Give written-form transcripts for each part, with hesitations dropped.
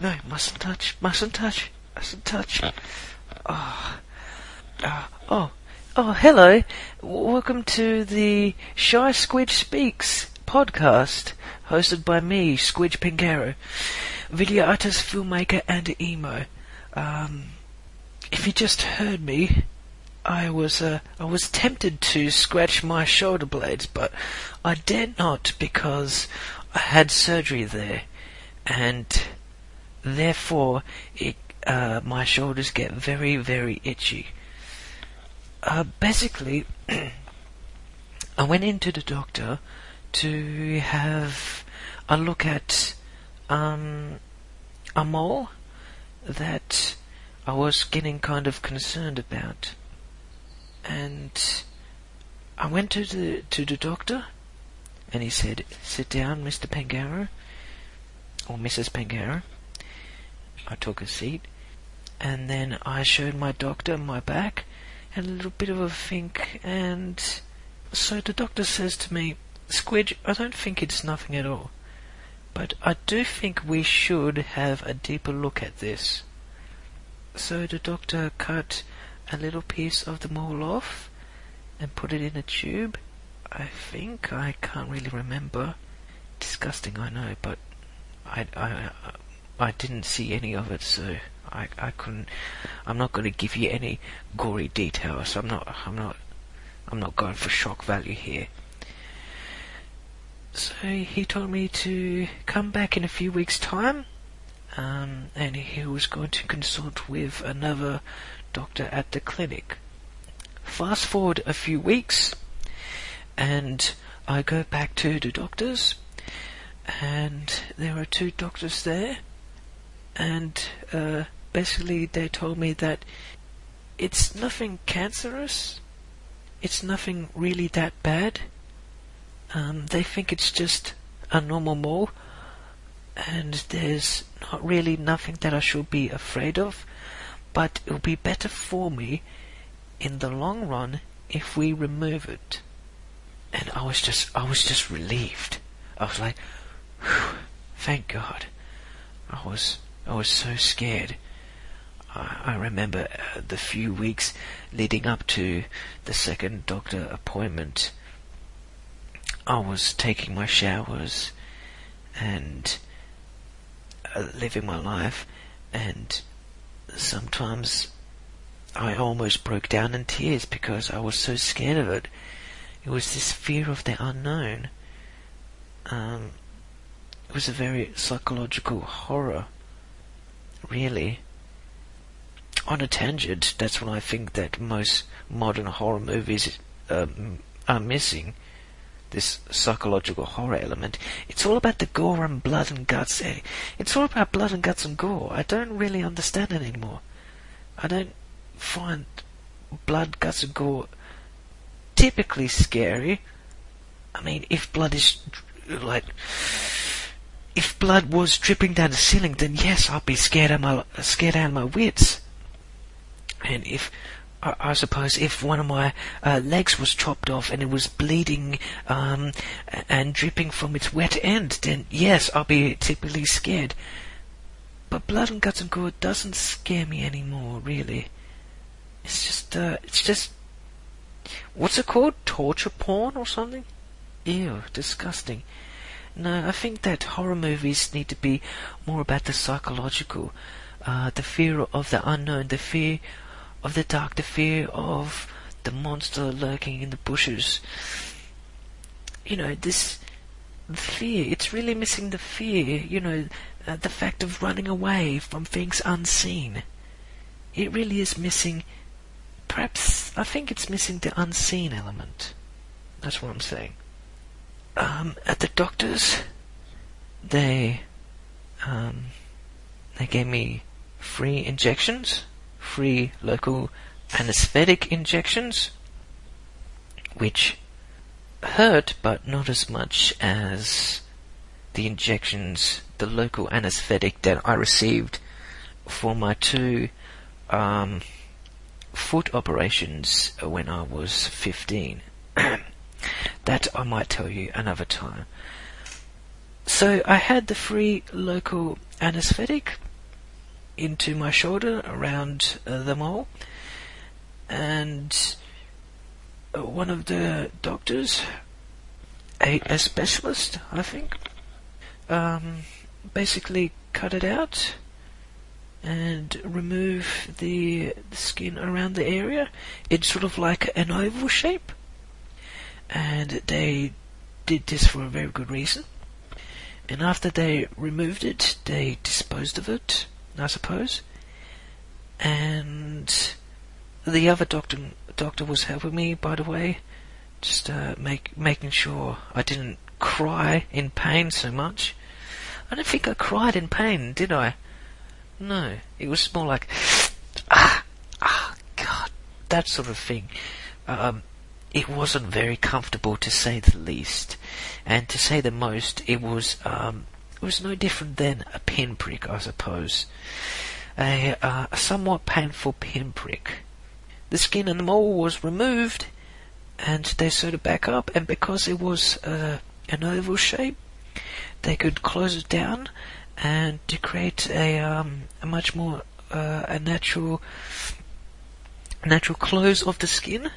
no, mustn't touch. Oh, hello. Welcome to the Shy Squidge Speaks podcast, hosted by me, Squidge Pinkaro, video artist, filmmaker, and emo. If you just heard me, I was tempted to scratch my shoulder blades, but I dared not because I had surgery there, and therefore my shoulders get very, very itchy. Basically, I went into the doctor to have a look at a mole that I was getting kind of concerned about. And I went to the doctor, and he said, "Sit down, Mr. Pinkaro, or Mrs. Pinkaro." I took a seat, and then I showed my doctor my back, had a little bit of a think, and so the doctor says to me, "Squidge, I don't think it's nothing at all, but I do think we should have a deeper look at this." So the doctor cut a little piece of the mole off and put it in a tube, I think. I can't really remember. Disgusting, I know, but I didn't see any of it, so I couldn't. I'm not going to give you any gory details. I'm not going for shock value here. So he told me to come back in a few weeks' time, and he was going to consult with another doctor at the clinic. Fast forward a few weeks, and I go back to the doctors, and there are two doctors there, and basically they told me that it's nothing cancerous, it's nothing really that bad. They think it's just a normal mole, and there's not really nothing that I should be afraid of, but it'll be better for me in the long run if we remove it. And I was just relieved. I was like, whew, thank God. I was so scared. I remember the few weeks leading up to the second doctor appointment. I was taking my showers and living my life, and sometimes I almost broke down in tears because I was so scared of it. It was this fear of the unknown. It was a very psychological horror, really. On a tangent, that's what I think that most modern horror movies are missing. This psychological horror element. It's all about the gore and blood and guts. It's all about blood and guts and gore. I don't really understand it anymore. I don't find blood, guts and gore typically scary. I mean, if blood was dripping down the ceiling, then yes, I'd be scared out of my wits. And I suppose if one of my legs was chopped off and it was bleeding and dripping from its wet end, then yes, I'll be typically scared. But blood and guts and gore doesn't scare me anymore, really. It's just what's it called? Torture porn or something? Ew, disgusting. No, I think that horror movies need to be more about the psychological, the fear of the unknown, the fear of the dark, the fear of the monster lurking in the bushes. You know, this fear, it's really missing the fear, you know, the fact of running away from things unseen. It really is missing, perhaps, I think it's missing the unseen element. That's what I'm saying. At the doctor's, they gave me free injections, free local anesthetic injections, which hurt, but not as much as the injections, the local anesthetic that I received for my two foot operations when I was 15. That I might tell you another time. So I had the free local anesthetic into my shoulder, around the mole, and one of the doctors, a specialist, I think, basically cut it out and remove the skin around the area in sort of like an oval shape. And they did this for a very good reason. And after they removed it, they disposed of it, I suppose. And the other doctor was helping me, by the way, just making sure I didn't cry in pain so much. I don't think I cried in pain, did I? No, it was more like, God, that sort of thing. It wasn't very comfortable, to say the least, and to say the most, it was no different than a pinprick, I suppose. A somewhat painful pinprick. The skin and the mole was removed, and they sewed it back up, and because it was an oval shape, they could close it down and to create a much more a natural close of the skin.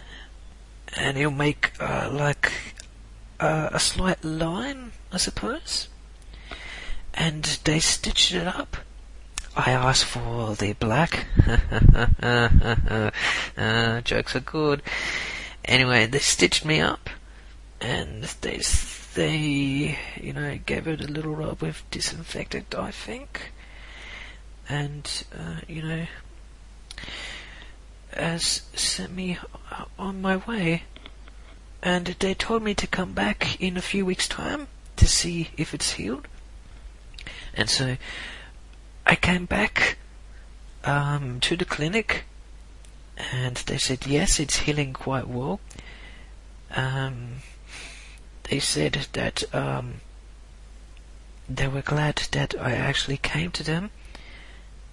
And it'll make a slight line, I suppose. And they stitched it up. I asked for the black. Jokes are good. Anyway, they stitched me up, and they gave it a little rub with disinfectant, I think. And as sent me on my way, and they told me to come back in a few weeks' time to see if it's healed. And so I came back to the clinic, and they said yes, it's healing quite well. They said that they were glad that I actually came to them,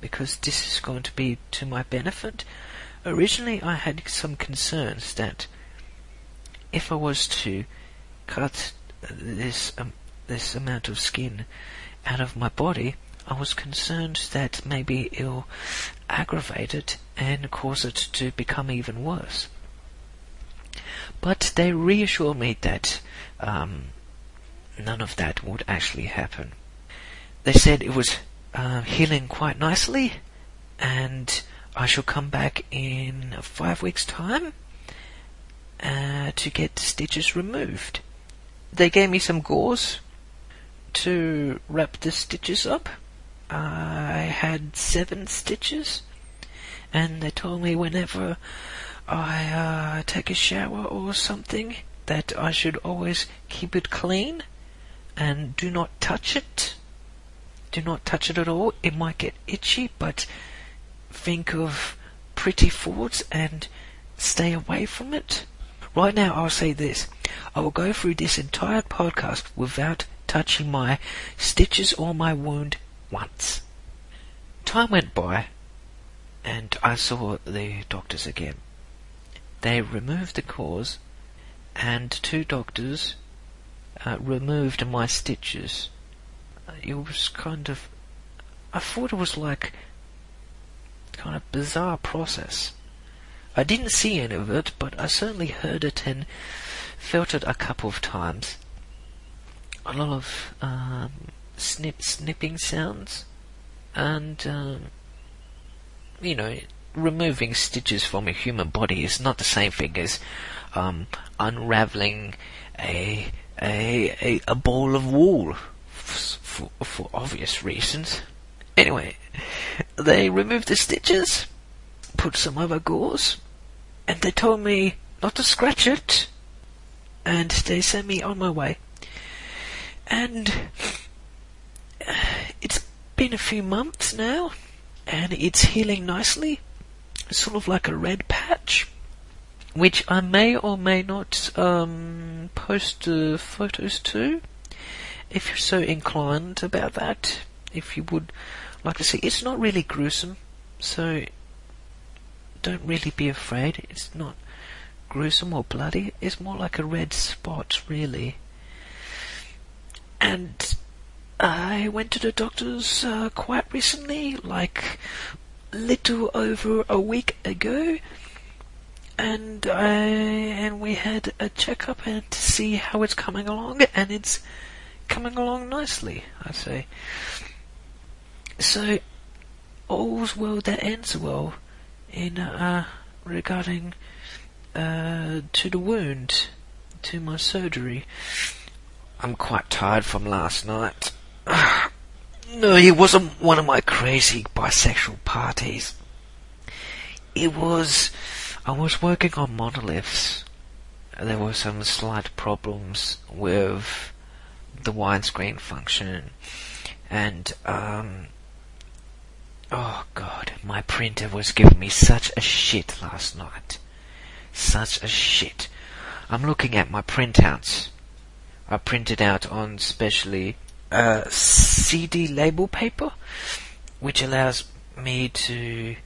because this is going to be to my benefit. Originally, I had some concerns that if I was to cut this amount of skin out of my body, I was concerned that maybe it'll aggravate it and cause it to become even worse. But they reassured me that none of that would actually happen. They said it was healing quite nicely, and I shall come back in 5 weeks' time to get the stitches removed. They gave me some gauze to wrap the stitches up. I had 7 stitches, and they told me whenever I take a shower or something that I should always keep it clean and do not touch it. Do not touch it at all. It might get itchy, but think of pretty thoughts and stay away from it. Right now, I'll say this. I will go through this entire podcast without touching my stitches or my wound once. Time went by, and I saw the doctors again. They removed the gauze, and 2 doctors removed my stitches. It was kind of, I thought it was like kind of bizarre process. I didn't see any of it, but I certainly heard it and felt it a couple of times. A lot of snipping sounds, and removing stitches from a human body is not the same thing as unraveling a ball of wool for obvious reasons. Anyway, they removed the stitches, put some other gauze, and they told me not to scratch it, and they sent me on my way. And it's been a few months now, and it's healing nicely. It's sort of like a red patch, which I may or may not post photos to, if you're so inclined about that. If you would like to see, it's not really gruesome, so don't really be afraid. It's not gruesome or bloody. It's more like a red spot, really. And I went to the doctor's quite recently, like little over a week ago, and we had a checkup and to see how it's coming along, and it's coming along nicely, I say. So all's well that ends well in regarding to the wound, to my surgery. I'm quite tired from last night. No, it wasn't one of my crazy bisexual parties. It was... I was working on monoliths. There were some slight problems with the widescreen function. And, oh god, my printer was giving me such a shit last night. Such a shit. I'm looking at my printouts. I printed out on specially CD label paper, which allows me to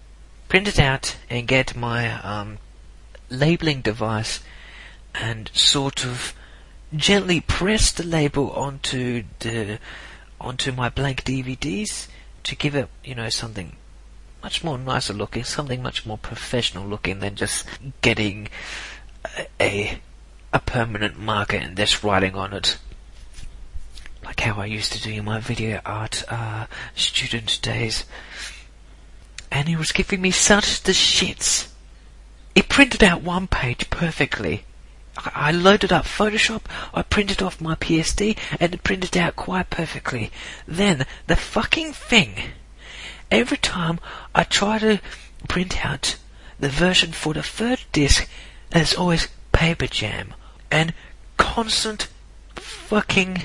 print it out and get my labeling device and sort of gently press the label onto my blank DVDs to give it, you know, something much more nicer looking, something much more professional looking than just getting a permanent marker and this writing on it, like how I used to do in my video art student days. And it was giving me such the shits. It printed out one page perfectly. I loaded up Photoshop, I printed off my PSD, and it printed out quite perfectly. Then the fucking thing, every time I try to print out the version for the third disc, there's always paper jam and constant fucking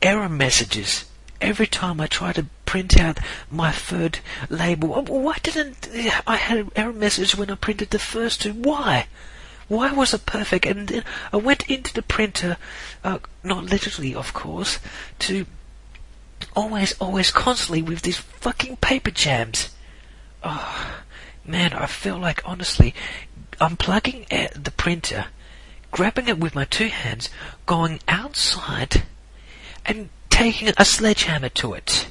error messages every time I try to print out my third label. Why didn't I had an error message when I printed the first two? Why was it perfect? And then I went into the printer, not literally of course, to always constantly with these fucking paper jams. Oh man, I feel like honestly unplugging the printer, grabbing it with my two hands, going outside and taking a sledgehammer to it.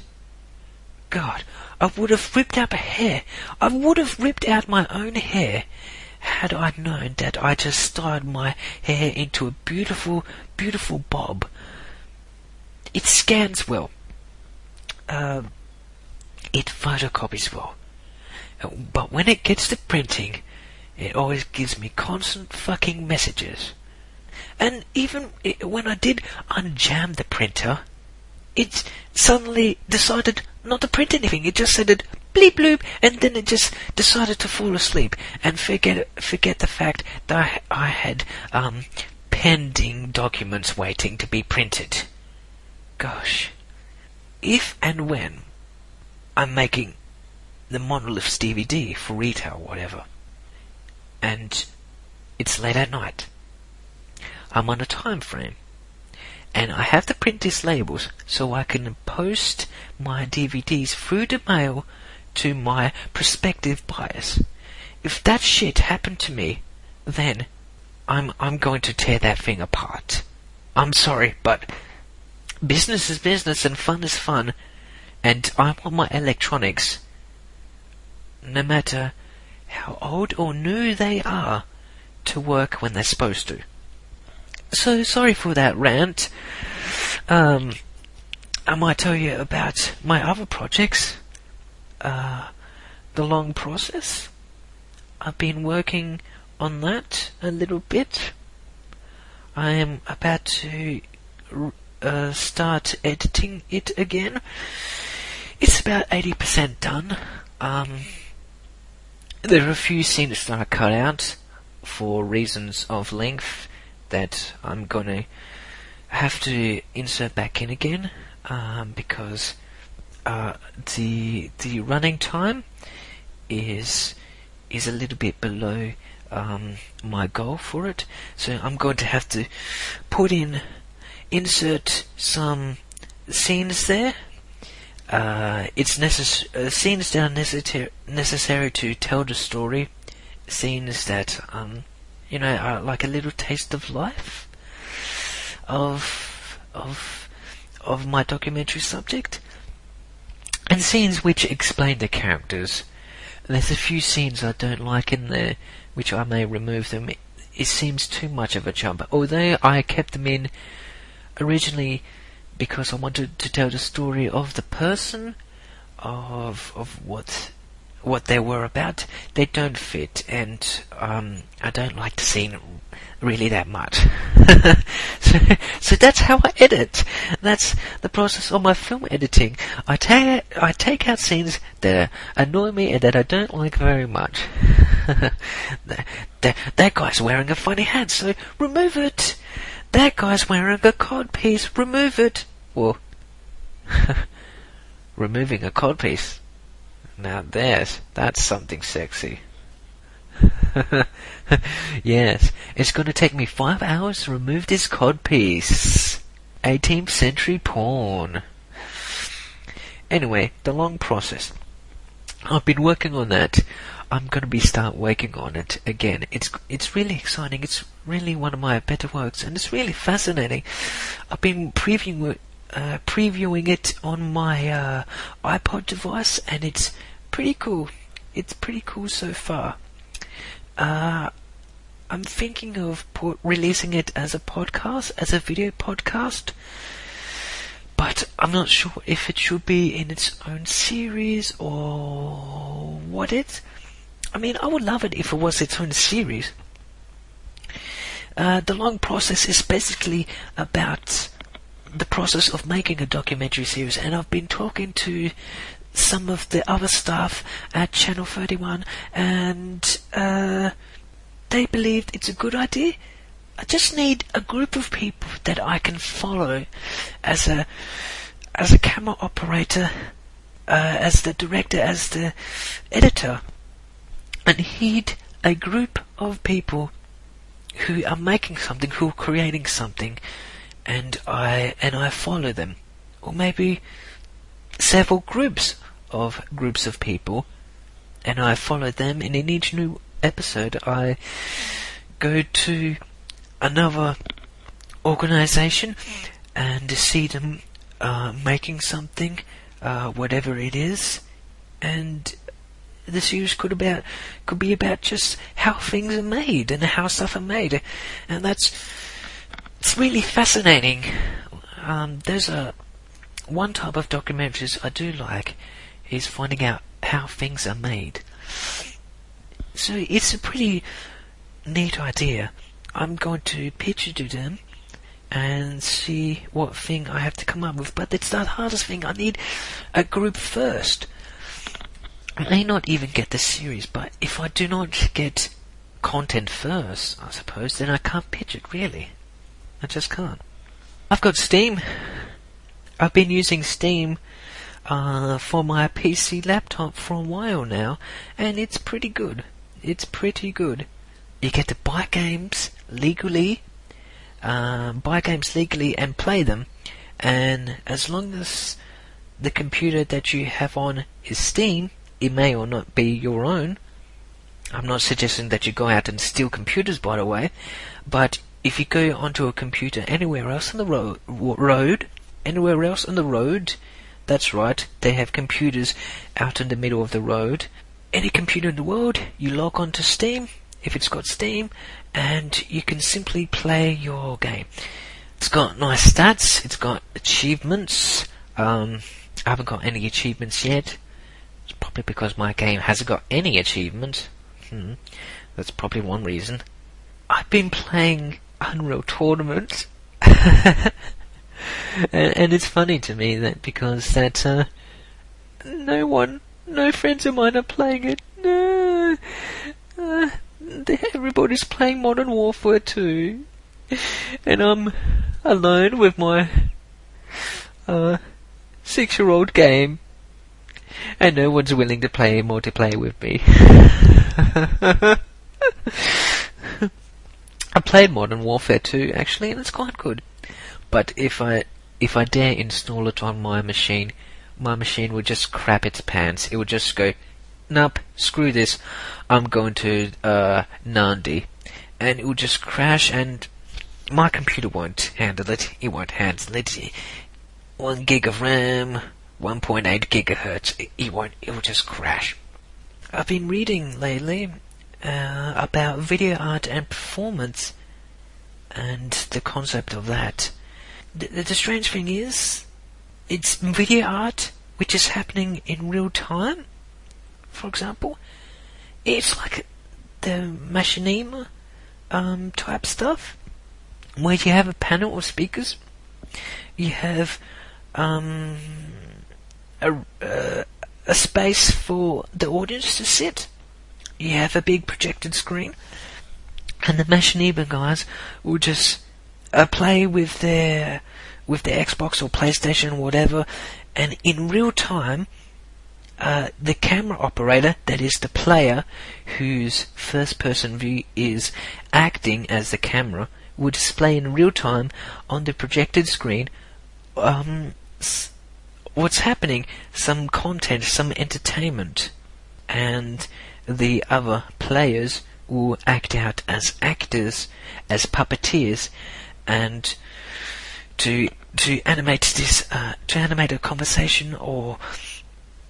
God, I would have ripped out a hair. I would have ripped out my own hair had I known that I just styled my hair into a beautiful, beautiful bob. It scans well. It photocopies well. But when it gets to printing, it always gives me constant fucking messages. And even when I did unjam the printer, it suddenly decided not to print anything. It just said it bleep bloop, and then it just decided to fall asleep and forget the fact that I had pending documents waiting to be printed. Gosh. If and when I'm making the Monoliths DVD for retail, whatever, and it's late at night, I'm on a time frame, and I have to print these labels so I can post my DVDs through the mail to my prospective buyers. If that shit happened to me, then I'm going to tear that thing apart. I'm sorry, but business is business and fun is fun, and I want my electronics, no matter how old or new they are, to work when they're supposed to. So sorry for that rant. I might tell you about my other projects. The long process. I've been working on that a little bit. I am about to start editing it again. It's about 80% done. There are a few scenes that I cut out for reasons of length that I'm gonna have to insert back in again, because the running time is a little bit below my goal for it. So I'm going to have to insert some scenes there. It's scenes that are necessary to tell the story, scenes that you know, are like a little taste of life, of of my documentary subject, and scenes which explain the characters. There's a few scenes I don't like in there, which I may remove them. It seems too much of a jump, although I kept them in originally because I wanted to tell the story of the person, of what they were about. They don't fit, and I don't like the scene really that much. So that's how I edit. That's the process of my film editing. I take out scenes that annoy me and that I don't like very much. That guy's wearing a funny hat, so remove it. That guy's wearing a codpiece, remove it. Well, removing a codpiece. Now that's something sexy. Yes, it's going to take me 5 hours to remove this codpiece. 18th century porn. Anyway, the long process. I've been working on that. I'm going to start working on it again. It's really exciting. It's really one of my better works, and it's really fascinating. I've been previewing it on my iPod device, and it's pretty cool. It's pretty cool so far. I'm thinking of releasing it as a podcast, as a video podcast, but I'm not sure if it should be in its own series or what it. I mean, I would love it if it was its own series. The long process is basically about the process of making a documentary series, and I've been talking to some of the other staff at Channel 31, and they believed it's a good idea. I just need a group of people that I can follow as a camera operator, as the director, as the editor, and heed a group of people who are making something, who are creating something, and I follow them, or maybe several groups of people, and I follow them, and in each new episode I go to another organization and see them making something, whatever it is, and the series could be about just how things are made and how stuff are made, and it's really fascinating. There's one type of documentaries I do like is finding out how things are made. So it's a pretty neat idea. I'm going to pitch it to them and see what thing I have to come up with, but it's the hardest thing. I need a group first. I may not even get the series, but if I do not get content first, I suppose, then I can't pitch it, really. I just can't. I've got Steam. I've been using Steam for my PC laptop for a while now, and it's pretty good. It's pretty good. You get to buy games legally and play them, and as long as the computer that you have on is Steam, it may or not be your own. I'm not suggesting that you go out and steal computers, by the way, but if you go onto a computer anywhere else on the road, anywhere else on the road, that's right, they have computers out in the middle of the road. Any computer in the world, you log on to Steam, if it's got Steam, and you can simply play your game. It's got nice stats, it's got achievements. I haven't got any achievements yet. It's probably because my game hasn't got any achievements. That's probably one reason. I've been playing Unreal Tournament. And it's funny to me that because no friends of mine are playing it. No, everybody's playing Modern Warfare 2, and I'm alone with my 6-year-old game, and no one's willing to play multiplayer with me. I played Modern Warfare 2 actually, and it's quite good. But if I dare install it on my machine would just crap its pants. It would just go, nope, screw this, I'm going to Nandi, and it would just crash, and my computer won't handle it. It won't handle it. 1 gig of RAM, 1.8 gigahertz, it will just crash. I've been reading lately about video art and performance and the concept of that. The strange thing is, it's video art which is happening in real time, for example. It's like the machinima type stuff, where you have a panel of speakers, you have a space for the audience to sit, you have a big projected screen, and the machinima guys will just play with their Xbox or PlayStation or whatever, and in real time, the camera operator, that is the player whose first person view is acting as the camera, will display in real time on the projected screen what's happening, some content, some entertainment, and the other players will act out as actors, as puppeteers, and to animate a conversation or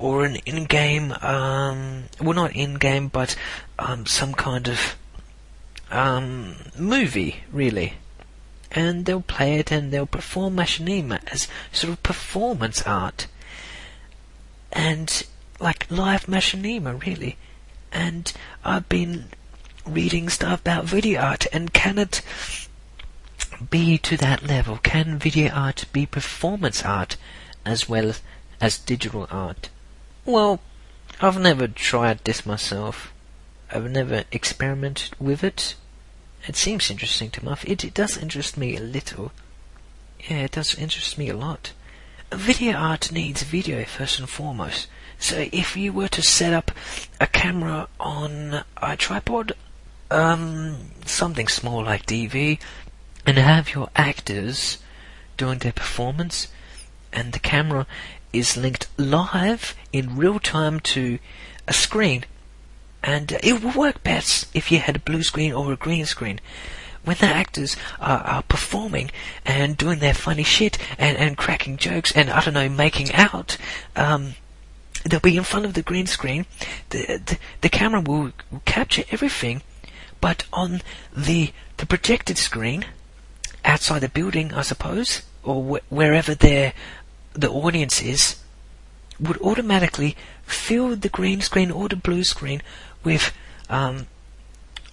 an in-game, well, not in-game, but some kind of movie, really. And they'll play it and they'll perform machinima as sort of performance art. And, like, live machinima, really. And I've been reading stuff about video art, and can it be to that level? Can video art be performance art as well as digital art? Well, I've never tried this myself. I've never experimented with it. It seems interesting to me. It does interest me a little. Yeah, it does interest me a lot. Video art needs video first and foremost. So if you were to set up a camera on a tripod, something small like DV, and have your actors doing their performance, and the camera is linked live in real time to a screen, and it will work best if you had a blue screen or a green screen. When the actors are performing and doing their funny shit and cracking jokes and, I don't know, making out, they'll be in front of the green screen. The camera will capture everything, but on the projected screen, outside the building, I suppose, or wherever the audience is, would automatically fill the green screen or the blue screen with a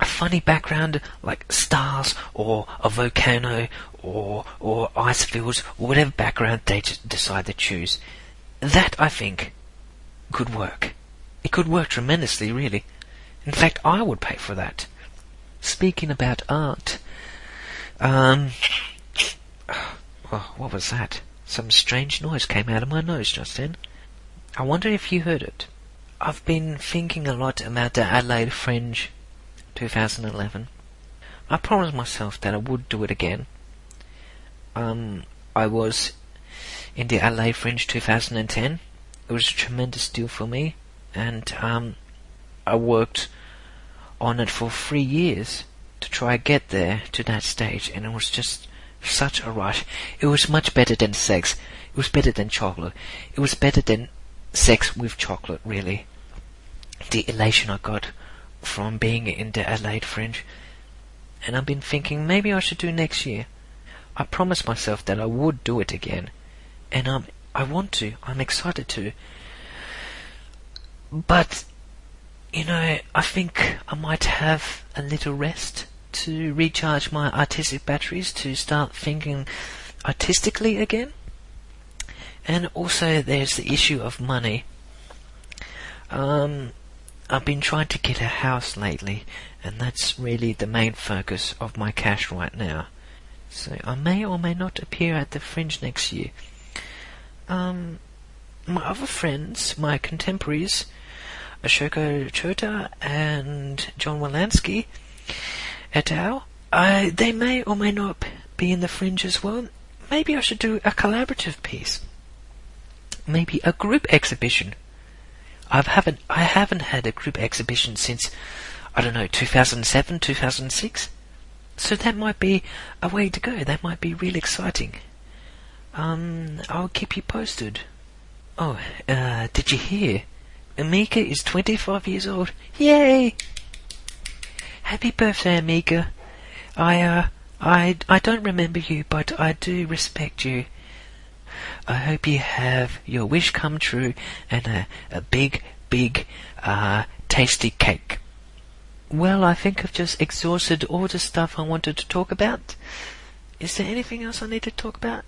funny background like stars or a volcano or ice fields or whatever background they decide to choose. That, I think, could work. It could work tremendously, really. In fact, I would pay for that. Speaking about art, oh, what was that? Some strange noise came out of my nose just then. I wonder if you heard it. I've been thinking a lot about the Adelaide Fringe 2011. I promised myself that I would do it again. I was in the Adelaide Fringe 2010. It was a tremendous deal for me, and I worked on it for 3 years to try to get there to that stage, and it was just such a rush. It was much better than sex. It was better than chocolate. It was better than sex with chocolate, really. The elation I got from being in the Adelaide Fringe. And I've been thinking maybe I should do next year. I promised myself that I would do it again. And I want to. I'm excited to. But, you know, I think I might have a little rest to recharge my artistic batteries, to start thinking artistically again. And also there's the issue of money. I've been trying to get a house lately, and that's really the main focus of my cash right now. So I may or may not appear at the Fringe next year. My other friends, my contemporaries, Ashoko Chota and John Walansky et al., they may or may not be in the Fringe as well. Maybe I should do a collaborative piece. Maybe a group exhibition. I haven't had a group exhibition since, I don't know, 2007, 2006. So that might be a way to go. That might be really exciting. I'll keep you posted. Oh, did you hear? Amika is 25 years old. Yay! Happy birthday, Amika. I don't remember you, but I do respect you. I hope you have your wish come true and a big, tasty cake. Well, I think I've just exhausted all the stuff I wanted to talk about. Is there anything else I need to talk about?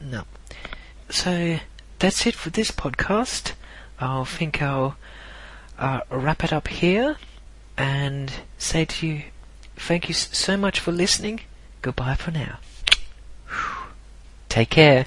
No. So, that's it for this podcast. I think I'll wrap it up here and say to you, thank you so much for listening. Goodbye for now. Take care.